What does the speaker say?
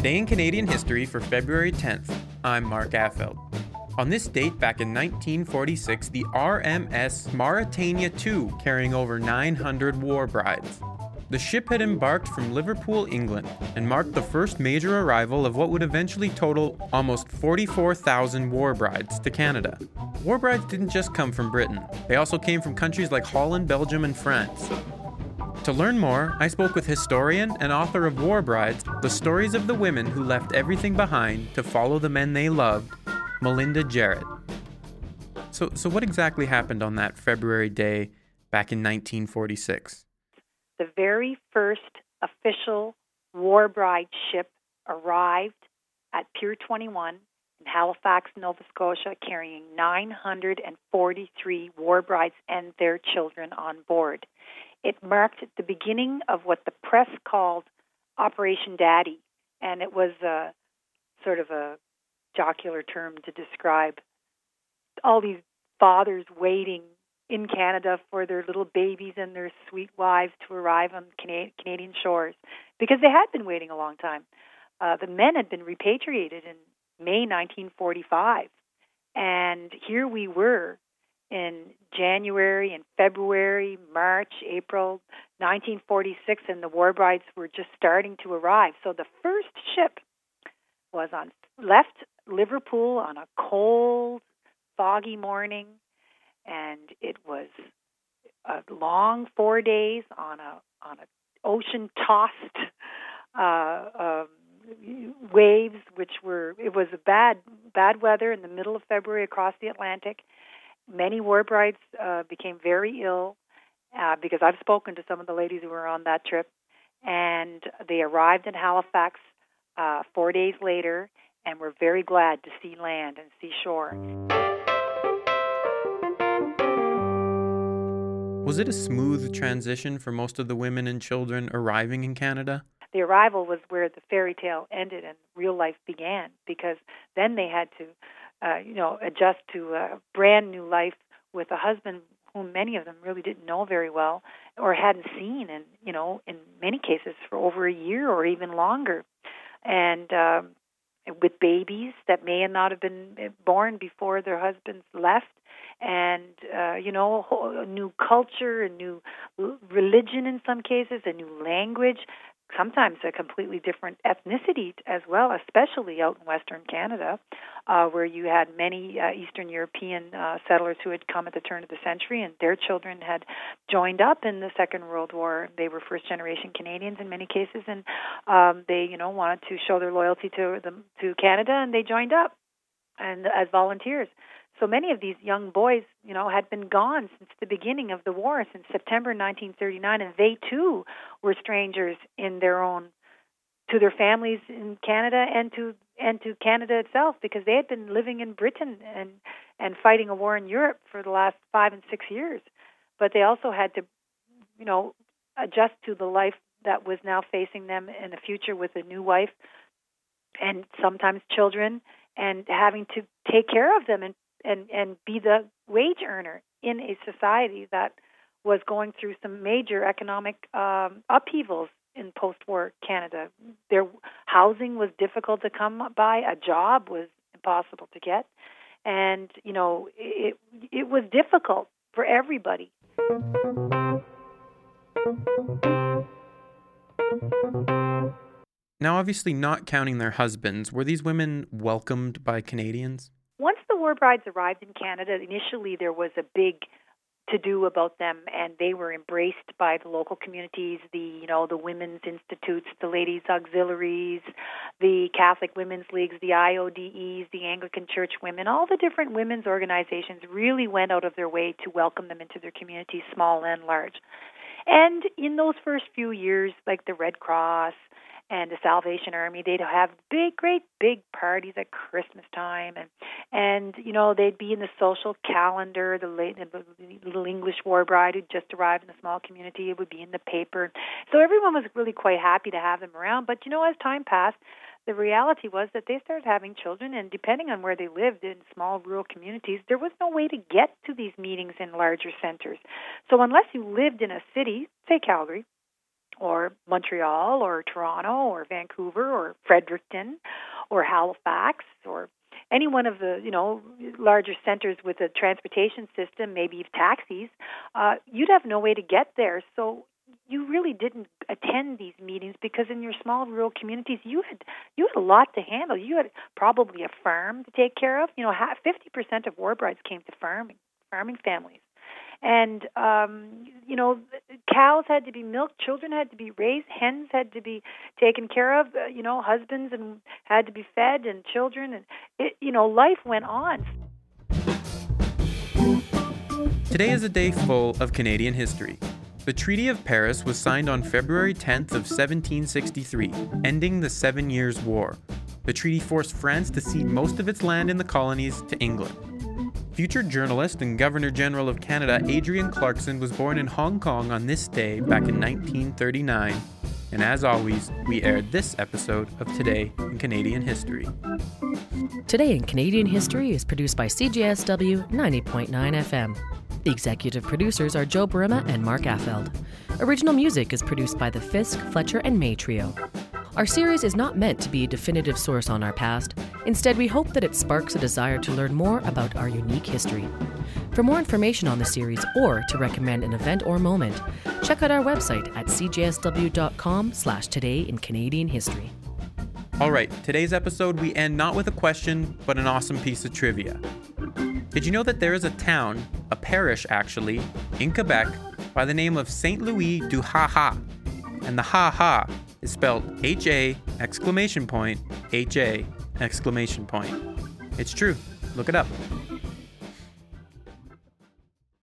Today in Canadian History for February 10th, I'm Mark Affeld. On this date back in 1946, the RMS Mauritania II carrying over 900 war brides. The ship had embarked from Liverpool, England, and marked the first major arrival of what would eventually total almost 44,000 war brides to Canada. War brides didn't just come from Britain. They also came from countries like Holland, Belgium, and France. To learn more, I spoke with historian and author of War Brides, the stories of the women who left everything behind to follow the men they loved, Melinda Jarrett. So what exactly happened on that February day back in 1946? The very first official war bride ship arrived at Pier 21 in Halifax, Nova Scotia, carrying 943 war brides and their children on board. It marked the beginning of what the press called Operation Daddy, and it was a sort of a jocular term to describe all these fathers waiting in Canada for their little babies and their sweet wives to arrive on Canadian shores, because they had been waiting a long time. The men had been repatriated in May 1945, and here we were in January and February, March, April 1946, and the war brides were just starting to arrive. So the first ship left Liverpool on a cold, foggy morning, and it was a long 4 days on an ocean-tossed waves, it was a bad weather in the middle of February across the Atlantic. Many war brides became very ill because I've spoken to some of the ladies who were on that trip, and they arrived in Halifax 4 days later and were very glad to see land and seashore. Was it a smooth transition for most of the women and children arriving in Canada? The arrival was where the fairy tale ended and real life began, because then they had to adjust to a brand new life with a husband whom many of them really didn't know very well or hadn't seen, and in many cases for over a year or even longer, and with babies that may not have been born before their husbands left, and a new culture, a new religion in some cases, a new language, sometimes a completely different ethnicity as well, especially out in Western Canada, where you had many Eastern European settlers who had come at the turn of the century, and their children had joined up in the Second World War. They were first-generation Canadians in many cases, and they, wanted to show their loyalty to Canada, and they joined up and as volunteers. So many of these young boys, had been gone since the beginning of the war, since September 1939, and they too were strangers to their families in Canada and to Canada itself, because they had been living in Britain and fighting a war in Europe for the last 5 and 6 years. But they also had to, adjust to the life that was now facing them in the future with a new wife and sometimes children, and having to take care of them and be the wage earner in a society that was going through some major economic upheavals in post-war Canada. Their housing was difficult to come by. A job was impossible to get. And, it was difficult for everybody. Now, obviously not counting their husbands, were these women welcomed by Canadians? Once the war brides arrived in Canada, initially there was a big to-do about them, and they were embraced by the local communities, the women's institutes, the ladies' auxiliaries, the Catholic women's leagues, the IODEs, the Anglican Church women. All the different women's organizations really went out of their way to welcome them into their communities, small and large. And in those first few years, like the Red Cross and the Salvation Army, they'd have great big parties at Christmas time, and they'd be in the social calendar. The little English war bride who just arrived in the small community, it would be in the paper. So everyone was really quite happy to have them around. But as time passed, the reality was that they started having children, and depending on where they lived in small rural communities, there was no way to get to these meetings in larger centers. So unless you lived in a city, say Calgary, or Montreal or Toronto or Vancouver or Fredericton or Halifax or any one of the, you know, larger centers with a transportation system, maybe taxis, you'd have no way to get there. So you really didn't attend these meetings because in your small rural communities, you had a lot to handle. You had probably a farm to take care of. You know, 50% of war brides came to farming families. And, you know, cows had to be milked, children had to be raised, hens had to be taken care of, you know, husbands and had to be fed and children. And, it, you know, life went on. Today is a day full of Canadian history. The Treaty of Paris was signed on February 10th of 1763, ending the 7 Years' War. The treaty forced France to cede most of its land in the colonies to England. Future journalist and Governor General of Canada Adrian Clarkson was born in Hong Kong on this day back in 1939. And as always, we aired this episode of Today in Canadian History. Today in Canadian History is produced by CJSW 90.9 FM. The executive producers are Joe Burima and Mark Affeld. Original music is produced by the Fisk, Fletcher, and May Trio. Our series is not meant to be a definitive source on our past. Instead, we hope that it sparks a desire to learn more about our unique history. For more information on the series or to recommend an event or moment, check out our website at cjsw.com/todayincanadianhistory. All right, today's episode we end not with a question, but an awesome piece of trivia. Did you know that there is a town, a parish actually, in Quebec by the name of Saint Louis du Ha Ha? And the Ha Ha is spelled HA! HA! It's true. Look it up.